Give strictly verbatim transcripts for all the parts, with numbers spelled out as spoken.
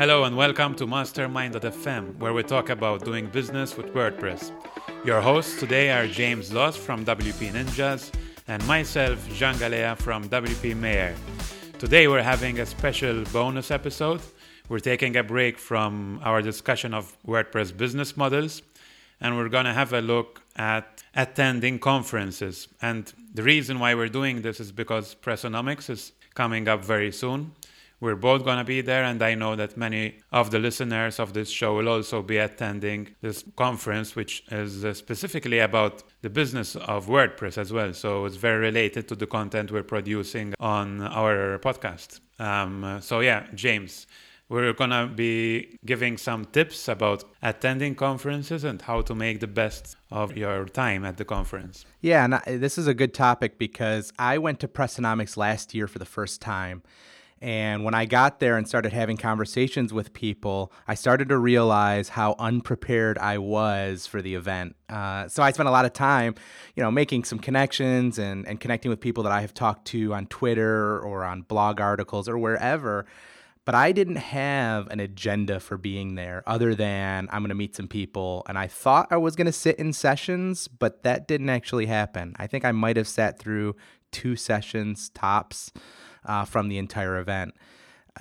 Hello and welcome to Mastermind dot f m, where we talk about doing business with WordPress. Your hosts today are James Loss from W P Ninjas and myself, Jean Galea from W P Mayor. Today we're having a special bonus episode. We're taking a break from our discussion of WordPress business models, and we're going to have a look at attending conferences. And the reason why we're doing this is because Pressonomics is coming up very soon. We're both going to be there, and I know that many of the listeners of this show will also be attending this conference, which is specifically about the business of WordPress as well. So it's very related to the content we're producing on our podcast. Um, so yeah, James, we're going to be giving some tips about attending conferences and how to make the best of your time at the conference. Yeah, and I, this is a good topic because I went to Pressonomics last year for the first time. And when I got there and started having conversations with people, I started to realize how unprepared I was for the event. Uh, so I spent a lot of time, you know, making some connections and, and connecting with people that I have talked to on Twitter or on blog articles or wherever. But I didn't have an agenda for being there other than I'm going to meet some people. And I thought I was going to sit in sessions, but that didn't actually happen. I think I might have sat through two sessions tops. Uh, from the entire event.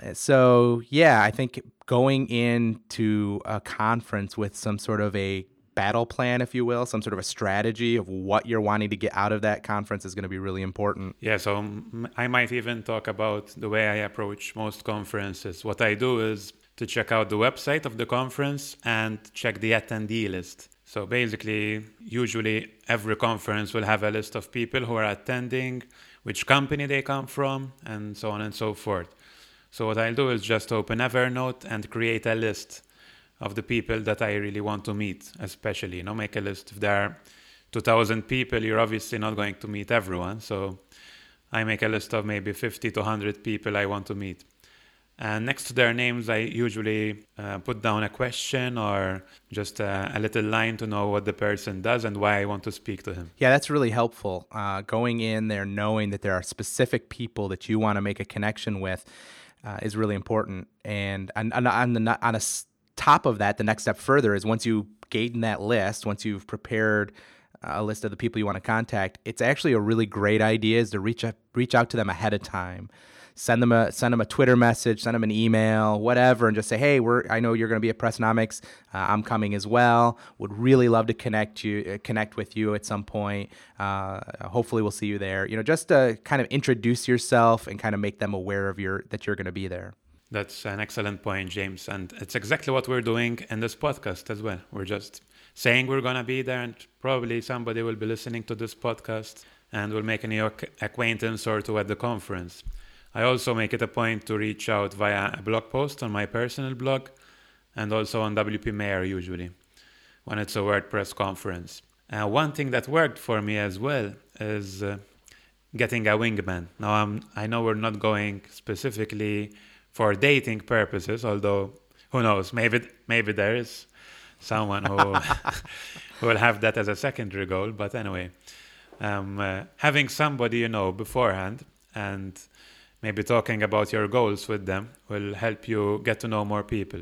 Uh, so yeah, I think going into a conference with some sort of a battle plan, if you will, some sort of a strategy of what you're wanting to get out of that conference is going to be really important. Yeah, so m- I might even talk about the way I approach most conferences. What I do is to check out the website of the conference and check the attendee list. So basically, usually every conference will have a list of people who are attending, which company they come from, and so on and so forth. So what I'll do is just open Evernote and create a list of the people that I really want to meet, especially, you know, make a list. If there are two thousand people, you're obviously not going to meet everyone. So I make a list of maybe fifty to one hundred people I want to meet. And next to their names, I usually uh, put down a question or just uh, a little line to know what the person does and why I want to speak to him. Yeah, that's really helpful. Uh, going in there, knowing that there are specific people that you want to make a connection with uh, is really important. And on, on, the, on a top of that, the next step further is once you gain that list, once you've prepared a list of the people you want to contact, it's actually a really great idea is to reach up, reach out to them ahead of time. Send them a send them a Twitter message, send them an email, whatever, and just say, hey, we're I know you're going to be at Pressonomics. Uh, I'm coming as well. Would really love to connect you, uh, connect with you at some point. Uh, hopefully, we'll see you there. You know, just to kind of introduce yourself and kind of make them aware of your that you're going to be there. That's an excellent point, James, and it's exactly what we're doing in this podcast as well. We're just saying we're going to be there, and probably somebody will be listening to this podcast and will make a new acquaintance or two at the conference. I also make it a point to reach out via a blog post on my personal blog and also on W P Mayor usually when it's a WordPress conference. Uh, one thing that worked for me as well is uh, getting a wingman. Now, I'm, I know we're not going specifically for dating purposes, although who knows, maybe maybe there is someone who will have that as a secondary goal. But anyway, um, uh, having somebody you know beforehand and maybe talking about your goals with them will help you get to know more people.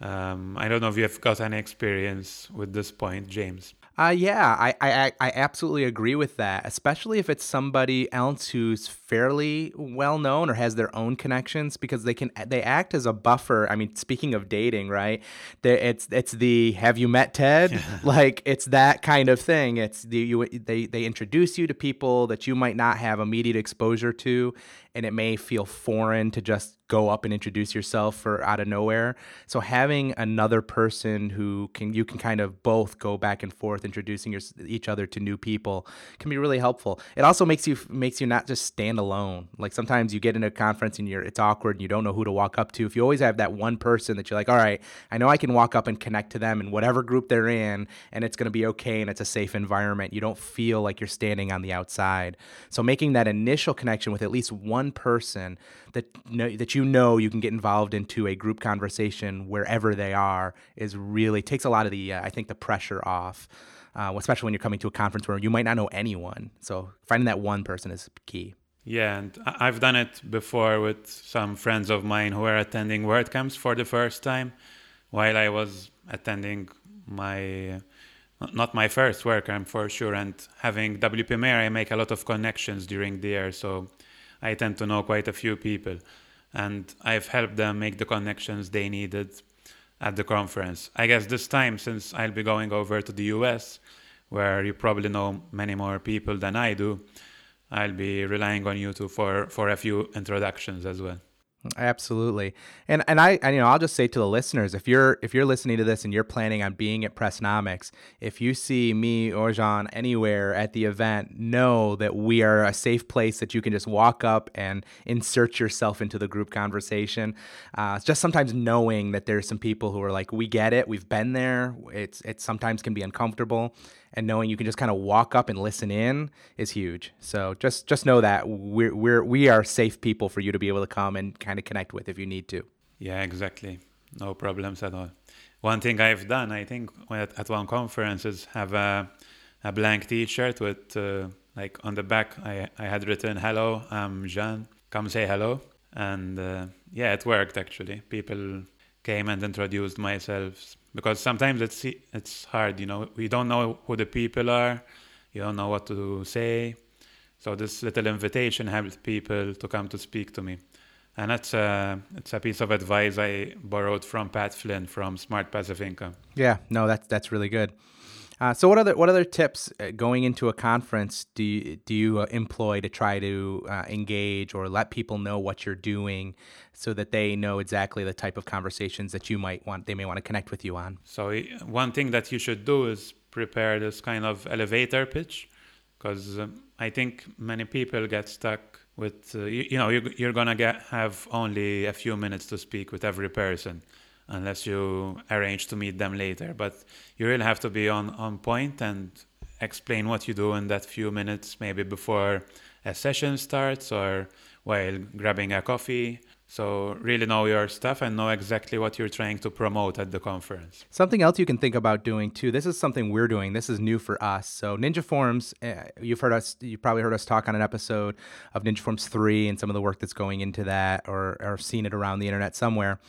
Um, I don't know if you've got any experience with this point, James. Uh, yeah, I, I I absolutely agree with that, especially if it's somebody else who's fairly well-known or has their own connections because they can they act as a buffer. I mean, speaking of dating, right, it's it's the have you met Ted? Yeah. Like, it's that kind of thing. It's the you they, they introduce you to people that you might not have immediate exposure to, and it may feel foreign to just go up and introduce yourself for out of nowhere. So having another person who can you can kind of both go back and forth introducing your, each other to new people can be really helpful. It also makes you makes you not just stand alone. Like sometimes you get into a conference and you're it's awkward and you don't know who to walk up to. If you always have that one person that you're like, all right, I know I can walk up and connect to them in whatever group they're in, and it's going to be okay and it's a safe environment. You don't feel like you're standing on the outside. So making that initial connection with at least one person that that you you know you can get involved into a group conversation wherever they are is really takes a lot of the, uh, I think, the pressure off, uh, especially when you're coming to a conference where you might not know anyone. So finding that one person is key. Yeah, and I've done it before with some friends of mine who were attending WordCamps for the first time while I was attending my, not my first WordCamp for sure, and having W P Mayor, I make a lot of connections during the year, so I tend to know quite a few people, and I've helped them make the connections they needed at the conference. I guess this time, since I'll be going over to the U S, where you probably know many more people than I do, I'll be relying on you two for, for a few introductions as well. Absolutely. And and I and, you know, I'll just say to the listeners, if you're if you're listening to this and you're planning on being at Pressonomics, if you see me or Jean anywhere at the event, know that we are a safe place that you can just walk up and insert yourself into the group conversation. Uh, just sometimes knowing that there's some people who are like, we get it, we've been there. It's it sometimes can be uncomfortable, and knowing you can just kind of walk up and listen in is huge. So just just know that we're we're we are safe people for you to be able to come and kind to connect with if you need to. Yeah, exactly. No problems at all. One thing I've done, I think, at, at one conference is have a, a blank t-shirt with uh, like on the back I, I had written, hello, I'm Jean, come say hello. And uh, yeah, it worked actually. People came and introduced myself, because sometimes it's, it's hard, you know, we don't know who the people are, you don't know what to say. So this little invitation helped people to come to speak to me. And that's a, it's a piece of advice I borrowed from Pat Flynn from Smart Passive Income. Yeah, no, that's that's really good. Uh, so what other what other tips going into a conference do you, do you employ to try to uh, engage or let people know what you're doing so that they know exactly the type of conversations that you might want they may want to connect with you on? So one thing that you should do is prepare this kind of elevator pitch, because um, I think many people get stuck with, uh, you, you know, you, you're going to get have only a few minutes to speak with every person unless you arrange to meet them later. But you really have to be on, on point and explain what you do in that few minutes, maybe before a session starts or while grabbing a coffee. So really know your stuff and know exactly what you're trying to promote at the conference. Something else you can think about doing too. This is something we're doing. This is new for us. So Ninja Forms, you've heard us, you probably heard us talk on an episode of Ninja Forms three and some of the work that's going into that, or or seen it around the internet somewhere.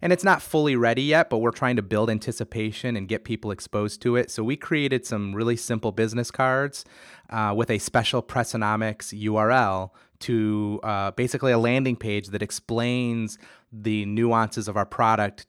And it's not fully ready yet, but we're trying to build anticipation and get people exposed to it. So we created some really simple business cards uh, with a special Pressonomics U R L to uh, basically a landing page that explains the nuances of our product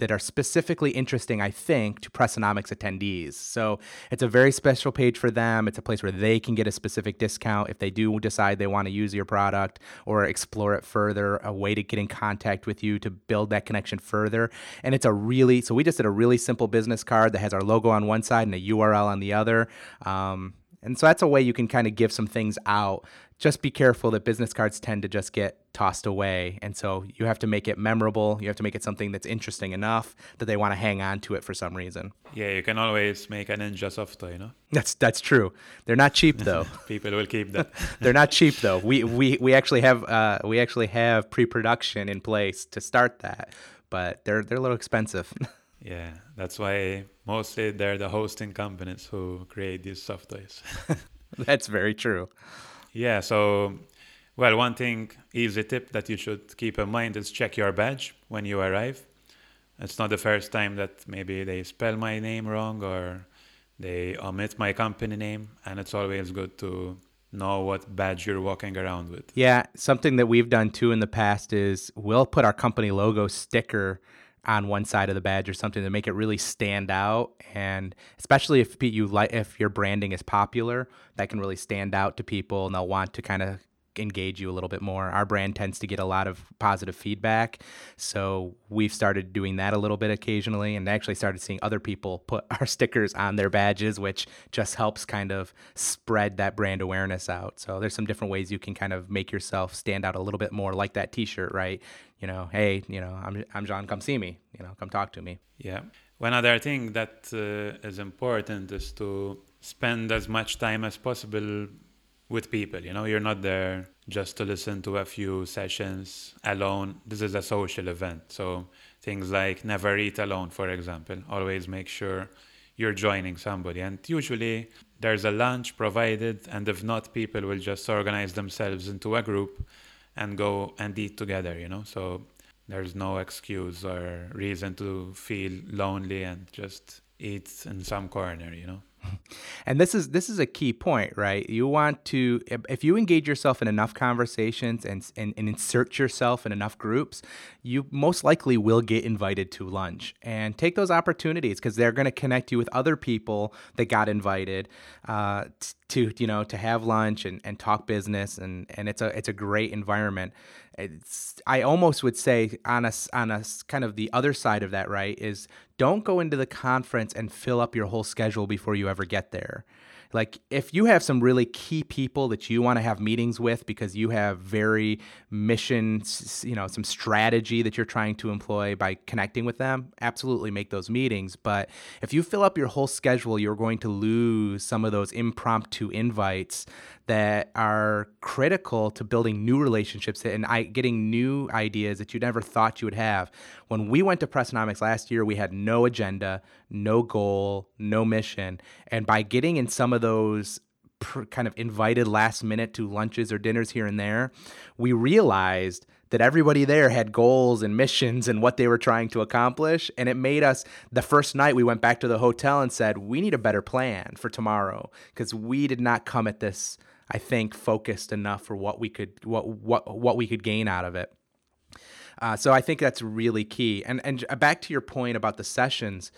that are specifically interesting, I think, to Pressonomics attendees. So it's a very special page for them. It's a place where they can get a specific discount if they do decide they want to use your product or explore it further, a way to get in contact with you to build that connection further. And it's a really, so we just did a really simple business card that has our logo on one side and a U R L on the other. Um, and so that's a way you can kind of give some things out. Just be careful that business cards tend to just get tossed away. And so you have to make it memorable. You have to make it something that's interesting enough that they want to hang on to it for some reason. Yeah, you can always make a Ninja soft toy, you know? That's that's true. They're not cheap though. People will keep them. They're not cheap though. We we we actually have uh, we actually have pre-production in place to start that, but they're they're a little expensive. Yeah, that's why mostly they're the hosting companies who create these soft toys. That's very true. Yeah, so, well, one thing, easy tip that you should keep in mind is check your badge when you arrive. It's not the first time that maybe they spell my name wrong or they omit my company name, and it's always good to know what badge you're walking around with. Yeah, something that we've done too in the past is we'll put our company logo sticker on one side of the badge or something to make it really stand out. And especially if you like, if your branding is popular, that can really stand out to people and they'll want to kind of engage you a little bit more. Our brand tends to get a lot of positive feedback. So we've started doing that a little bit occasionally and actually started seeing other people put our stickers on their badges, which just helps kind of spread that brand awareness out. So there's some different ways you can kind of make yourself stand out a little bit more, like that t-shirt, right? You know, hey, you know, I'm I'm Jean, come see me, you know, come talk to me. Yeah. One other thing that uh, is important is to spend as much time as possible with people. You know, you're not there just to listen to a few sessions alone. This is a social event. So things like never eat alone, for example. Always make sure you're joining somebody. And usually there's a lunch provided, and if not, people will just organize themselves into a group and go and eat together, you know? So there's no excuse or reason to feel lonely and just eat in some corner, you know? And this is this is a key point, right? You want to, if you engage yourself in enough conversations and, and and insert yourself in enough groups, you most likely will get invited to lunch. And take those opportunities, because they're going to connect you with other people that got invited uh, to, you know, to have lunch and, and talk business. And, and it's a it's a great environment. It's, I almost would say on a, on a kind of the other side of that, right, is don't go into the conference and fill up your whole schedule before you ever get there. Like, if you have some really key people that you want to have meetings with because you have very mission, you know, some strategy that you're trying to employ by connecting with them, absolutely make those meetings. But if you fill up your whole schedule, you're going to lose some of those impromptu invites that are critical to building new relationships and getting new ideas that you never thought you would have. When we went to Pressonomics last year, we had no agenda, no goal, no mission. And by getting in some of those pr- kind of invited last minute to lunches or dinners here and there, we realized that everybody there had goals and missions and what they were trying to accomplish. And it made us, the first night we went back to the hotel and said, we need a better plan for tomorrow, because we did not come at this, I think, focused enough for what we could what what what we could gain out of it. Uh, so I think that's really key. And and back to your point about the sessions,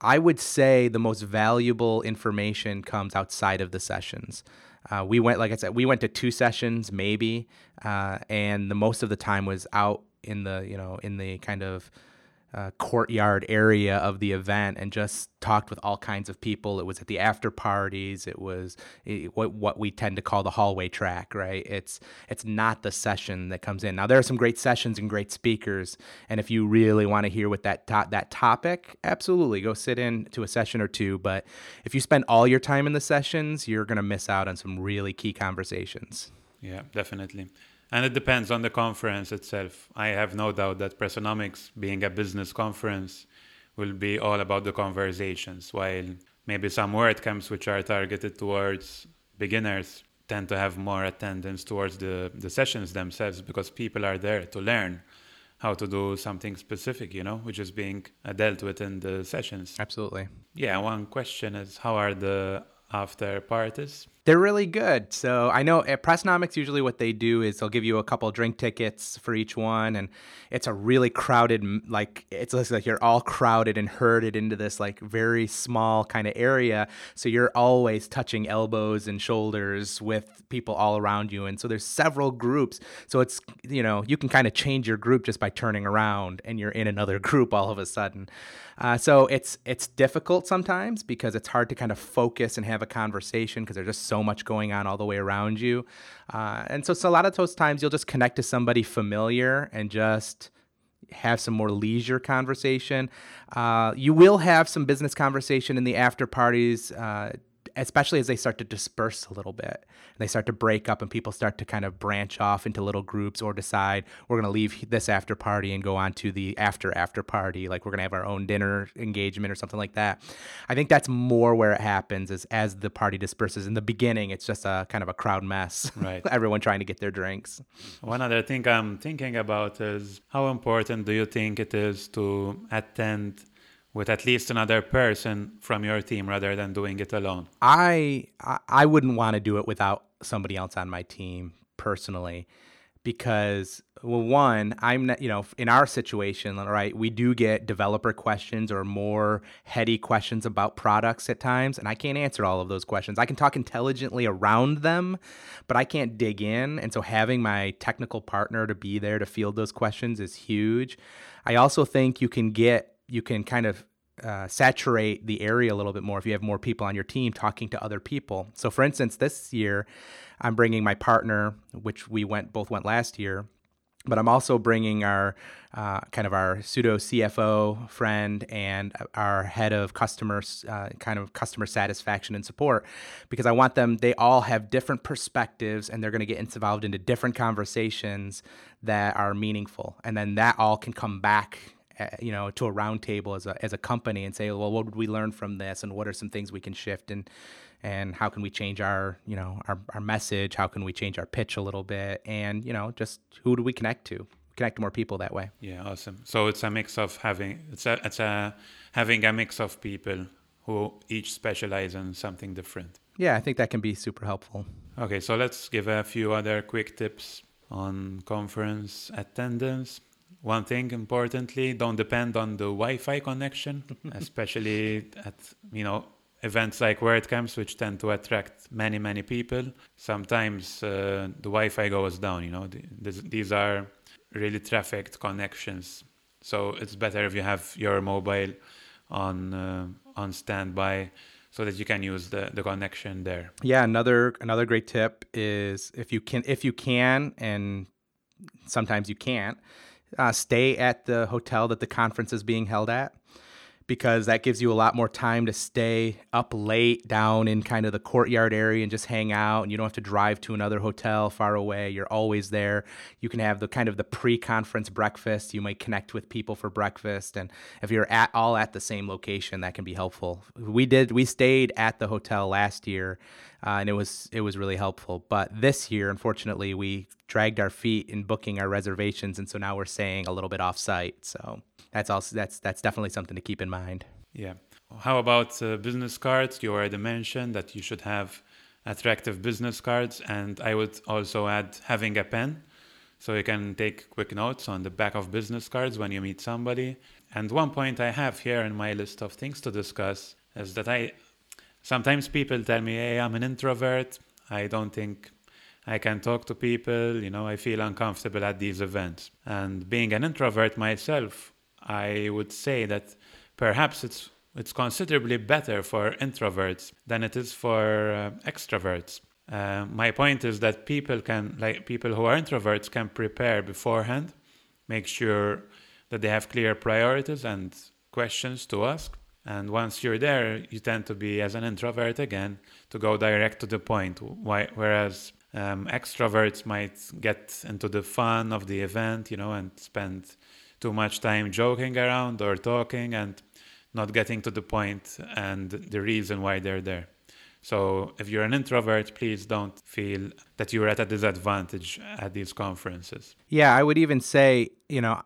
I would say the most valuable information comes outside of the sessions. Uh, we went, like I said, we went to two sessions maybe, uh, and the most of the time was out in the you know in the kind of Uh, courtyard area of the event, and just talked with all kinds of people. It was at the after parties. It was it, what what we tend to call the hallway track, right? It's it's not the session that comes in. Now, there are some great sessions and great speakers, and if you really want to hear what that to- that topic, absolutely go sit in to a session or two. But if you spend all your time in the sessions, you're going to miss out on some really key conversations. Yeah, definitely. And it depends on the conference itself. I have no doubt that Pressonomics, being a business conference, will be all about the conversations, while maybe some WordCamps, which are targeted towards beginners, tend to have more attendance towards the, the sessions themselves, because people are there to learn how to do something specific, you know, which is being dealt with in the sessions. Absolutely. Yeah, one question is, how are the after parties? They're really good. So I know at Pressonomics, usually what they do is they'll give you a couple drink tickets for each one. And it's a really crowded, like, it's like you're all crowded and herded into this like very small kind of area. So you're always touching elbows and shoulders with people all around you. And so there's several groups. So it's, you know, you can kind of change your group just by turning around, and you're in another group all of a sudden. Uh, so it's, it's difficult sometimes because it's hard to kind of focus and have a conversation, because there's just so much going on all the way around you. Uh, and so, so a lot of those times you'll just connect to somebody familiar and just have some more leisure conversation. Uh, you will have some business conversation in the after parties, uh, especially as they start to disperse a little bit. They start to break up and people start to kind of branch off into little groups, or decide we're going to leave this after party and go on to the after after party. Like, we're going to have our own dinner engagement or something like that. I think that's more where it happens, is as the party disperses. In the beginning, it's just a kind of a crowd mess, right? Everyone trying to get their drinks. One other thing I'm thinking about is, how important do you think it is to attend with at least another person from your team rather than doing it alone? I I wouldn't want to do it without somebody else on my team personally, because, well, one, I'm not, you know, in our situation, right, we do get developer questions or more heady questions about products at times, and I can't answer all of those questions. I can talk intelligently around them, but I can't dig in. And so having my technical partner to be there to field those questions is huge. I also think you can get you can kind of uh, saturate the area a little bit more if you have more people on your team talking to other people. So, for instance, this year I'm bringing my partner, which we went both went last year, but I'm also bringing our uh, kind of our pseudo C F O friend and our head of customer uh, kind of customer satisfaction and support, because I want them, they all have different perspectives and they're going to get involved into different conversations that are meaningful. And then that all can come back you know, to a roundtable as a as a company and say, well, what would we learn from this, and what are some things we can shift, and and how can we change our, you know, our, our message? How can we change our pitch a little bit? And, you know, just who do we connect to? Connect to more people that way. Yeah, awesome. So it's a mix of having it's a it's a having a mix of people who each specialize in something different. Yeah, I think that can be super helpful. Okay, so let's give a few other quick tips on conference attendance. One thing, importantly, don't depend on the Wi-Fi connection, especially at, you know, events like WordCamps, which tend to attract many, many people. Sometimes uh, the Wi-Fi goes down, you know. Th- these are really trafficked connections. So it's better if you have your mobile on uh, on standby, so that you can use the, the connection there. Yeah, another another great tip is if you can if you can and sometimes you can't, uh, stay at the hotel that the conference is being held at, because that gives you a lot more time to stay up late down in kind of the courtyard area and just hang out, and you don't have to drive to another hotel far away. You're always there. You can have the kind of the pre-conference breakfast. You might connect with people for breakfast, and if you're at all at the same location, that can be helpful. We did, we stayed at the hotel last year, uh, and it was it was really helpful. But this year, unfortunately, we dragged our feet in booking our reservations, and so now we're staying a little bit off-site. So that's also that's that's definitely something to keep in mind. Yeah. How about uh, business cards? You already mentioned that you should have attractive business cards, and I would also add having a pen, so you can take quick notes on the back of business cards when you meet somebody. And one point I have here in my list of things to discuss is that I sometimes people tell me, "Hey, I'm an introvert. I don't think." I can talk to people, you know, I feel uncomfortable at these events. And being an introvert myself, I would say that perhaps it's it's considerably better for introverts than it is for uh, extroverts. Uh, my point is that people can, like people who are introverts can prepare beforehand, make sure that they have clear priorities and questions to ask. And once you're there, you tend to be, as an introvert again, to go direct to the point. Why, whereas... Um, extroverts might get into the fun of the event, you know, and spend too much time joking around or talking and not getting to the point and the reason why they're there. So if you're an introvert, please don't feel that you're at a disadvantage at these conferences. Yeah, I would even say, you know,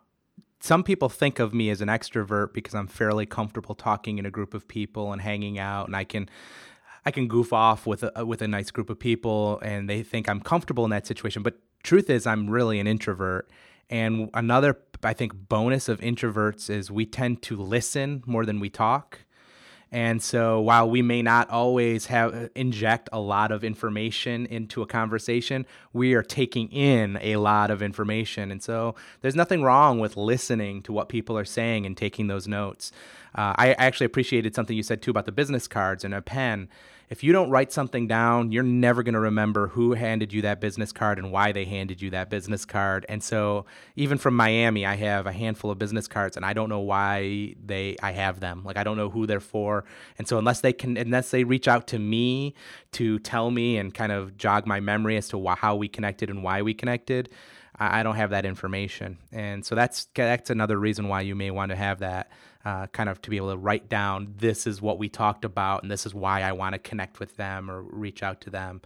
some people think of me as an extrovert because I'm fairly comfortable talking in a group of people and hanging out, and I can... I can goof off with a, with a nice group of people, and they think I'm comfortable in that situation. But truth is, I'm really an introvert. And another, I think, bonus of introverts is we tend to listen more than we talk. And so while we may not always have inject a lot of information into a conversation, we are taking in a lot of information. And so there's nothing wrong with listening to what people are saying and taking those notes. Uh, I actually appreciated something you said, too, about the business cards and a pen. If you don't write something down, you're never going to remember who handed you that business card and why they handed you that business card. And so even from Miami, I have a handful of business cards, and I don't know why they I have them. Like, I don't know who they're for. And so unless they can, unless they reach out to me to tell me and kind of jog my memory as to why, how we connected and why we connected, I, I don't have that information. And so that's that's another reason why you may want to have that. Uh, kind of to be able to write down, this is what we talked about, and this is why I want to connect with them or reach out to them.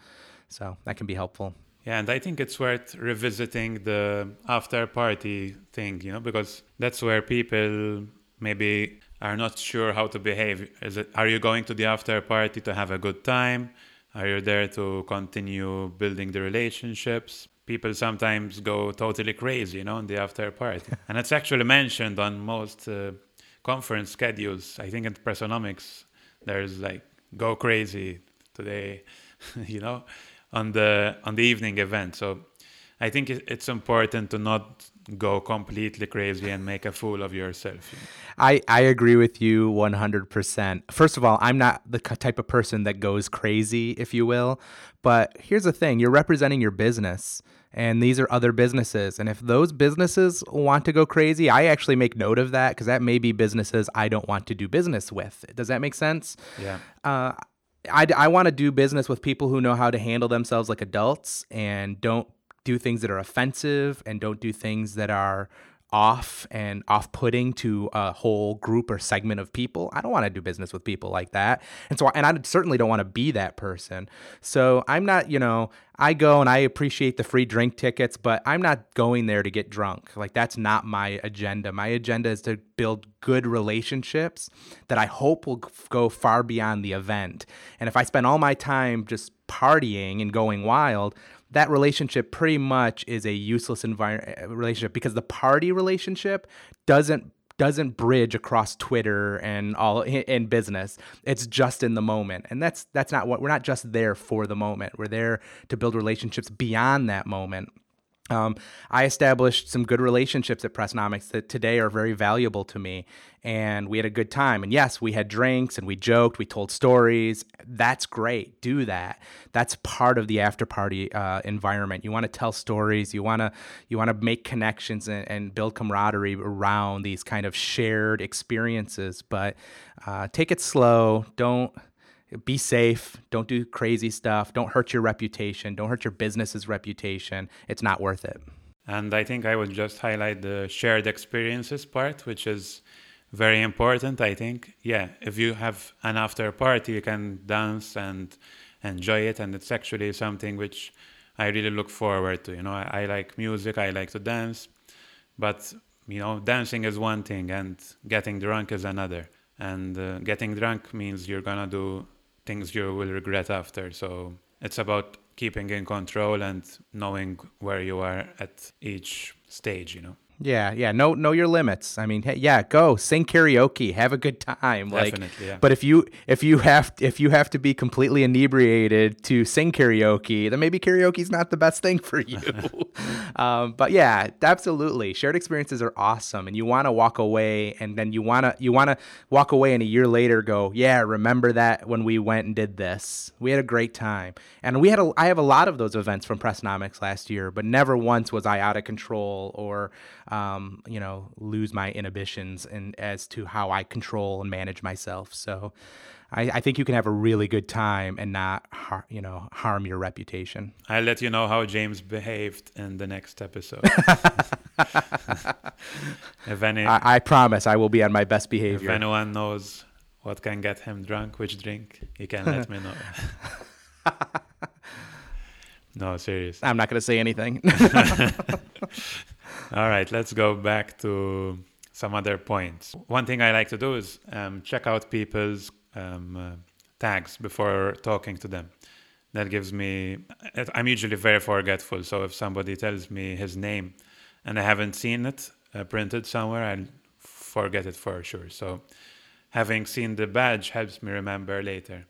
So that can be helpful. Yeah, and I think it's worth revisiting the after-party thing, you know, because that's where people maybe are not sure how to behave. Is it, are you going to the after-party to have a good time? Are you there to continue building the relationships? People sometimes go totally crazy, you know, in the after-party. And it's actually mentioned on most... Uh, conference schedules. I think at Pressonomics, there's like go crazy today, you know, on the on the evening event. So I think it's important to not go completely crazy and make a fool of yourself. I, I agree with you one hundred percent. First of all, I'm not the type of person that goes crazy, if you will. But here's the thing. You're representing your business, and these are other businesses. And if those businesses want to go crazy, I actually make note of that, because that may be businesses I don't want to do business with. Does that make sense? Yeah. Uh, I, I want to do business with people who know how to handle themselves like adults and don't do things that are offensive and don't do things that are off and off-putting to a whole group or segment of people. I don't want to do business with people like that. And so, and I certainly don't want to be that person. So I'm not, you know, I go and I appreciate the free drink tickets, but I'm not going there to get drunk. Like, that's not my agenda. My agenda is to build good relationships that I hope will go far beyond the event. And if I spend all my time just partying and going wild, that relationship pretty much is a useless environment relationship, because the party relationship doesn't doesn't bridge across Twitter and all in business. It's just in the moment. And that's that's not what we're not just there for the moment. We're there to build relationships beyond that moment. Um, I established some good relationships at Pressonomics that today are very valuable to me, and we had a good time. And yes, we had drinks and we joked, we told stories. That's great. Do that. That's part of the after party uh, environment. You want to tell stories. You want to you want to make connections and, and build camaraderie around these kind of shared experiences. But uh, take it slow. Don't. Be safe. Don't do crazy stuff. Don't hurt your reputation. Don't hurt your business's reputation. It's not worth it. And I think I would just highlight the shared experiences part, which is very important, I think. Yeah, if you have an after party, you can dance and enjoy it. And it's actually something which I really look forward to. You know, I, I like music. I like to dance. But, you know, dancing is one thing and getting drunk is another. And uh, getting drunk means you're going to do things you will regret after. So it's about keeping in control and knowing where you are at each stage, you know? Yeah, yeah. Know, know your limits. I mean, hey, yeah, go sing karaoke, have a good time. Like, Definitely, yeah. But if you if you have if you have to be completely inebriated to sing karaoke, then maybe karaoke's not the best thing for you. um, but yeah, absolutely. Shared experiences are awesome, and you want to walk away, and then you wanna you wanna walk away, and a year later go, yeah, remember that when we went and did this, we had a great time, and we had a, I have a lot of those events from Pressonomics last year, but never once was I out of control or Um, you know, lose my inhibitions and in, as to how I control and manage myself. So I, I think you can have a really good time and not, har- you know, harm your reputation. I'll let you know how James behaved in the next episode. if any, I, I promise I will be on my best behavior. If anyone knows what can get him drunk, which drink, he can let me know. No, serious. I'm not going to say anything. All right, let's go back to some other points. One thing I like to do is um, check out people's um, uh, tags before talking to them. That gives me, I'm usually very forgetful. So if somebody tells me his name and I haven't seen it uh, printed somewhere, I'll forget it for sure. So having seen the badge helps me remember later.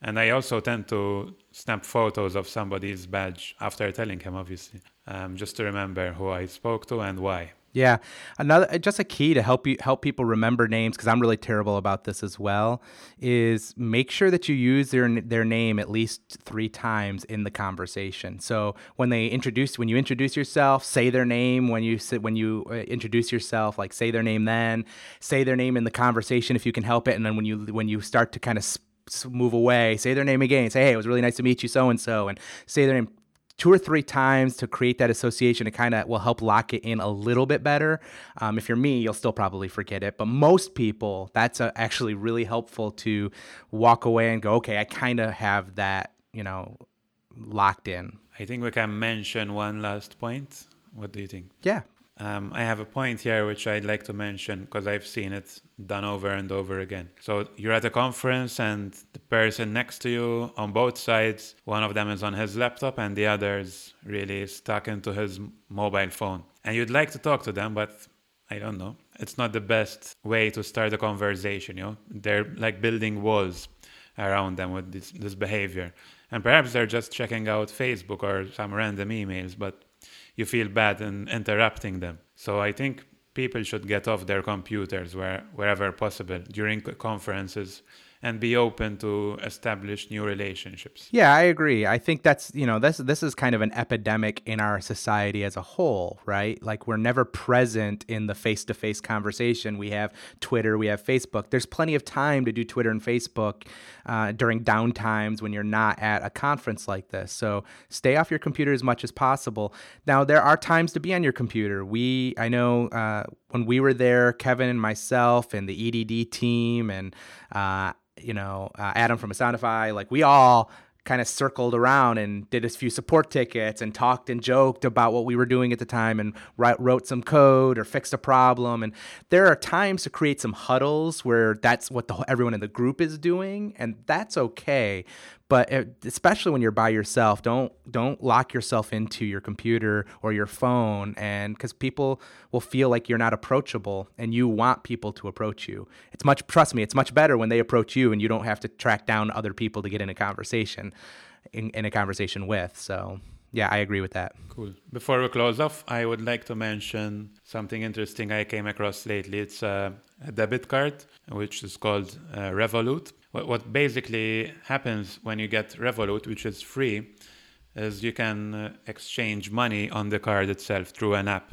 And I also tend to snap photos of somebody's badge after telling him, obviously, um, just to remember who I spoke to and why. Yeah, another just a key to help you help people remember names, because I'm really terrible about this as well, is make sure that you use their their name at least three times in the conversation. So when they introduce, when you introduce yourself, say their name. When you when you introduce yourself, like say their name. Then say their name in the conversation if you can help it. And then when you when you start to kind of sp- move away, say their name again, say, hey, it was really nice to meet you, so-and-so, and say their name two or three times to create that association. It kind of will help lock it in a little bit better. Um, if you're me, you'll still probably forget it. But most people, that's uh, actually really helpful to walk away and go, okay, I kind of have that, you know, locked in. I think we can mention one last point. What do you think? Yeah. Um, I have a point here which I'd like to mention because I've seen it done over and over again. So you're at a conference and the person next to you on both sides, one of them is on his laptop and the other is really stuck into his mobile phone. And you'd like to talk to them, but I don't know. It's not the best way to start a conversation, you know. They're like building walls around them with this, this behavior. And perhaps they're just checking out Facebook or some random emails, but you feel bad in interrupting them. So I think people should get off their computers where, wherever possible during conferences. and be open to establish new relationships. Yeah, I agree. I think that's, you know, this, this is kind of an epidemic in our society as a whole, right? Like, we're never present in the face-to-face conversation. We have Twitter, we have Facebook. There's plenty of time to do Twitter and Facebook uh, during downtimes when you're not at a conference like this. So stay off your computer as much as possible. Now, there are times to be on your computer. We, I know uh, when we were there, Kevin and myself and the E D D team and, uh, you know, uh, Adam from Asonify, like, we all kind of circled around and did a few support tickets and talked and joked about what we were doing at the time and wrote some code or fixed a problem. And there are times to create some huddles where that's what the, everyone in the group is doing, and that's okay. But especially when you're by yourself, don't don't lock yourself into your computer or your phone, and because people will feel like you're not approachable, and you want people to approach you. It's much trust me, it's much better when they approach you, and you don't have to track down other people to get in a conversation, in, in a conversation with. So yeah, I agree with that. Cool. Before we close off, I would like to mention something interesting I came across lately. It's a, a debit card, which is called uh, Revolut. What basically happens when you get Revolut, which is free, is you can exchange money on the card itself through an app.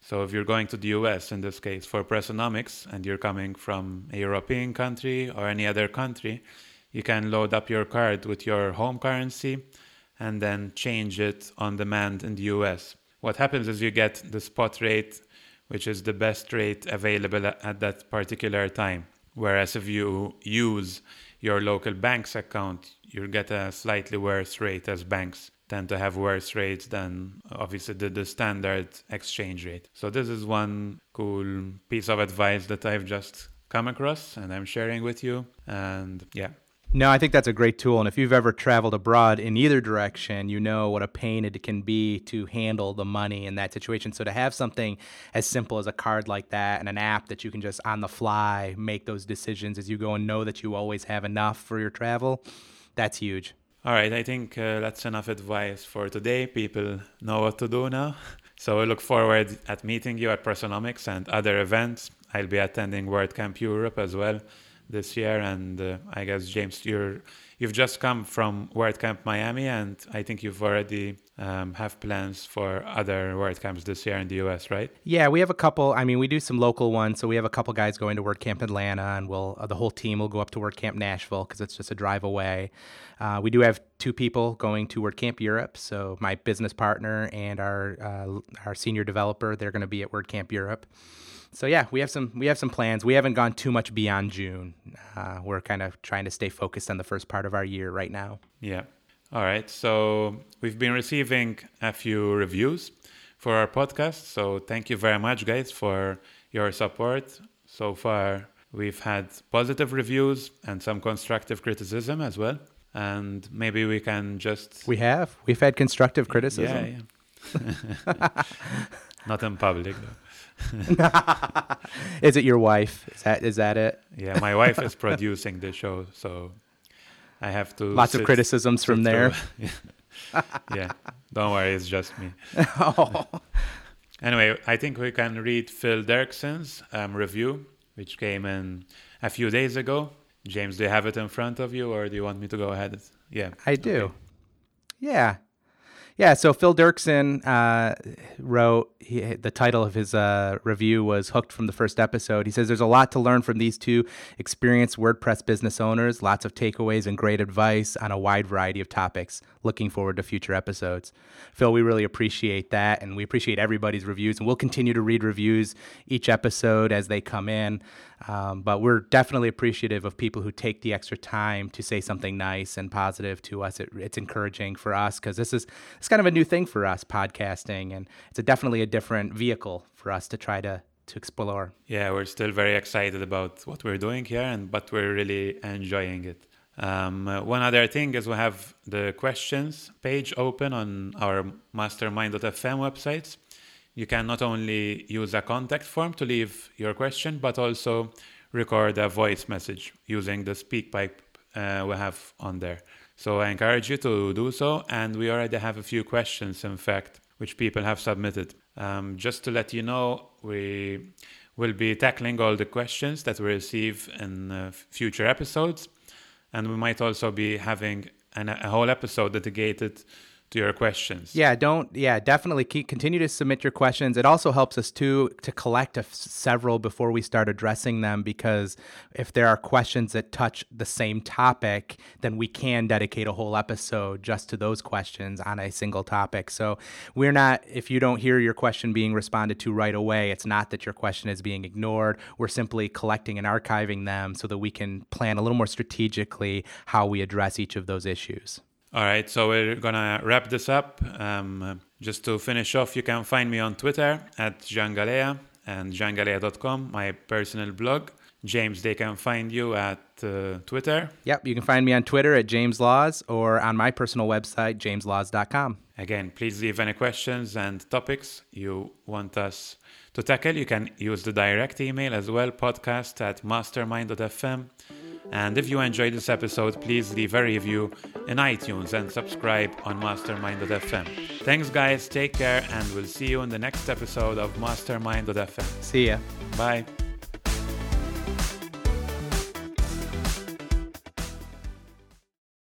So if you're going to the U S, in this case, for Pressonomics, and you're coming from a European country or any other country, you can load up your card with your home currency and then change it on demand in the U S. What happens is you get the spot rate, which is the best rate available at that particular time. Whereas if you use your local bank's account, you'll get a slightly worse rate, as banks tend to have worse rates than obviously the, the standard exchange rate. So this is one cool piece of advice that I've just come across and I'm sharing with you. And yeah. No, I think that's a great tool. And if you've ever traveled abroad in either direction, you know what a pain it can be to handle the money in that situation. So to have something as simple as a card like that and an app that you can just on the fly make those decisions as you go and know that you always have enough for your travel, that's huge. All right. I think uh, that's enough advice for today. People know what to do now. So we look forward at meeting you at Pressonomics and other events. I'll be attending WordCamp Europe as well this year, and uh, I guess, James, you're you've just come from WordCamp Miami, and I think you've already um, have plans for other WordCamps this year in the U S, right? Yeah, we have a couple. I mean, we do some local ones, so we have a couple guys going to WordCamp Atlanta, and we'll uh, the whole team will go up to WordCamp Nashville because it's just a drive away. Uh, we do have two people going to WordCamp Europe, so my business partner and our uh, our senior developer, they're going to be at WordCamp Europe. So yeah, we have some we have some plans. We haven't gone too much beyond June. Uh, we're kind of trying to stay focused on the first part of our year right now. Yeah. All right. So we've been receiving a few reviews for our podcast. So thank you very much, guys, for your support. So far, we've had positive reviews and some constructive criticism as well. And maybe we can just... We have. We've had constructive criticism. Yeah, yeah. Not in public, though. Is it your wife? Is that is that it? Yeah, my wife is producing the show, so I have to lots sit, of criticisms from there. Yeah. Yeah, don't worry, it's just me. Oh. Anyway, I think we can read Phil Derksen's um, review, which came in a few days ago. James, do you have it in front of you, or do you want me to go ahead? Yeah, I do. Okay. Yeah. Yeah, so Phil Derksen uh, wrote, he, the title of his uh, review was Hooked from the First Episode. He says, there's a lot to learn from these two experienced WordPress business owners, lots of takeaways and great advice on a wide variety of topics. Looking forward to future episodes. Phil, we really appreciate that, and we appreciate everybody's reviews, and we'll continue to read reviews each episode as they come in. Um, but we're definitely appreciative of people who take the extra time to say something nice and positive to us. It, it's encouraging for us because this is it's kind of a new thing for us, podcasting, and it's a, definitely a different vehicle for us to try to to explore. Yeah, we're still very excited about what we're doing here, and but we're really enjoying it. Um, uh, one other thing is we have the questions page open on our Mastermind dot f m websites. You can not only use a contact form to leave your question, but also record a voice message using the SpeakPipe uh, we have on there. So I encourage you to do so. And we already have a few questions, in fact, which people have submitted. Um, just to let you know, we will be tackling all the questions that we receive in uh, future episodes. And we might also be having an, a whole episode dedicated to your questions. Yeah, don't. Yeah, definitely keep continue to submit your questions. It also helps us too to collect a f- several before we start addressing them, because if there are questions that touch the same topic, then we can dedicate a whole episode just to those questions on a single topic. So we're not. If you don't hear your question being responded to right away, it's not that your question is being ignored. We're simply collecting and archiving them so that we can plan a little more strategically how we address each of those issues. All right, so we're going to wrap this up. Um, just to finish off, you can find me on Twitter at Jean Galea and jean galea dot com, my personal blog. James, they can find you at uh, Twitter. Yep, you can find me on Twitter at James Loss or on my personal website, james loss dot com. Again, please leave any questions and topics you want us to tackle. You can use the direct email as well, podcast at mastermind dot f m. And if you enjoyed this episode, please leave a review in iTunes and subscribe on mastermind dot f m. Thanks, guys. Take care, and we'll see you in the next episode of mastermind dot f m. See ya. Bye.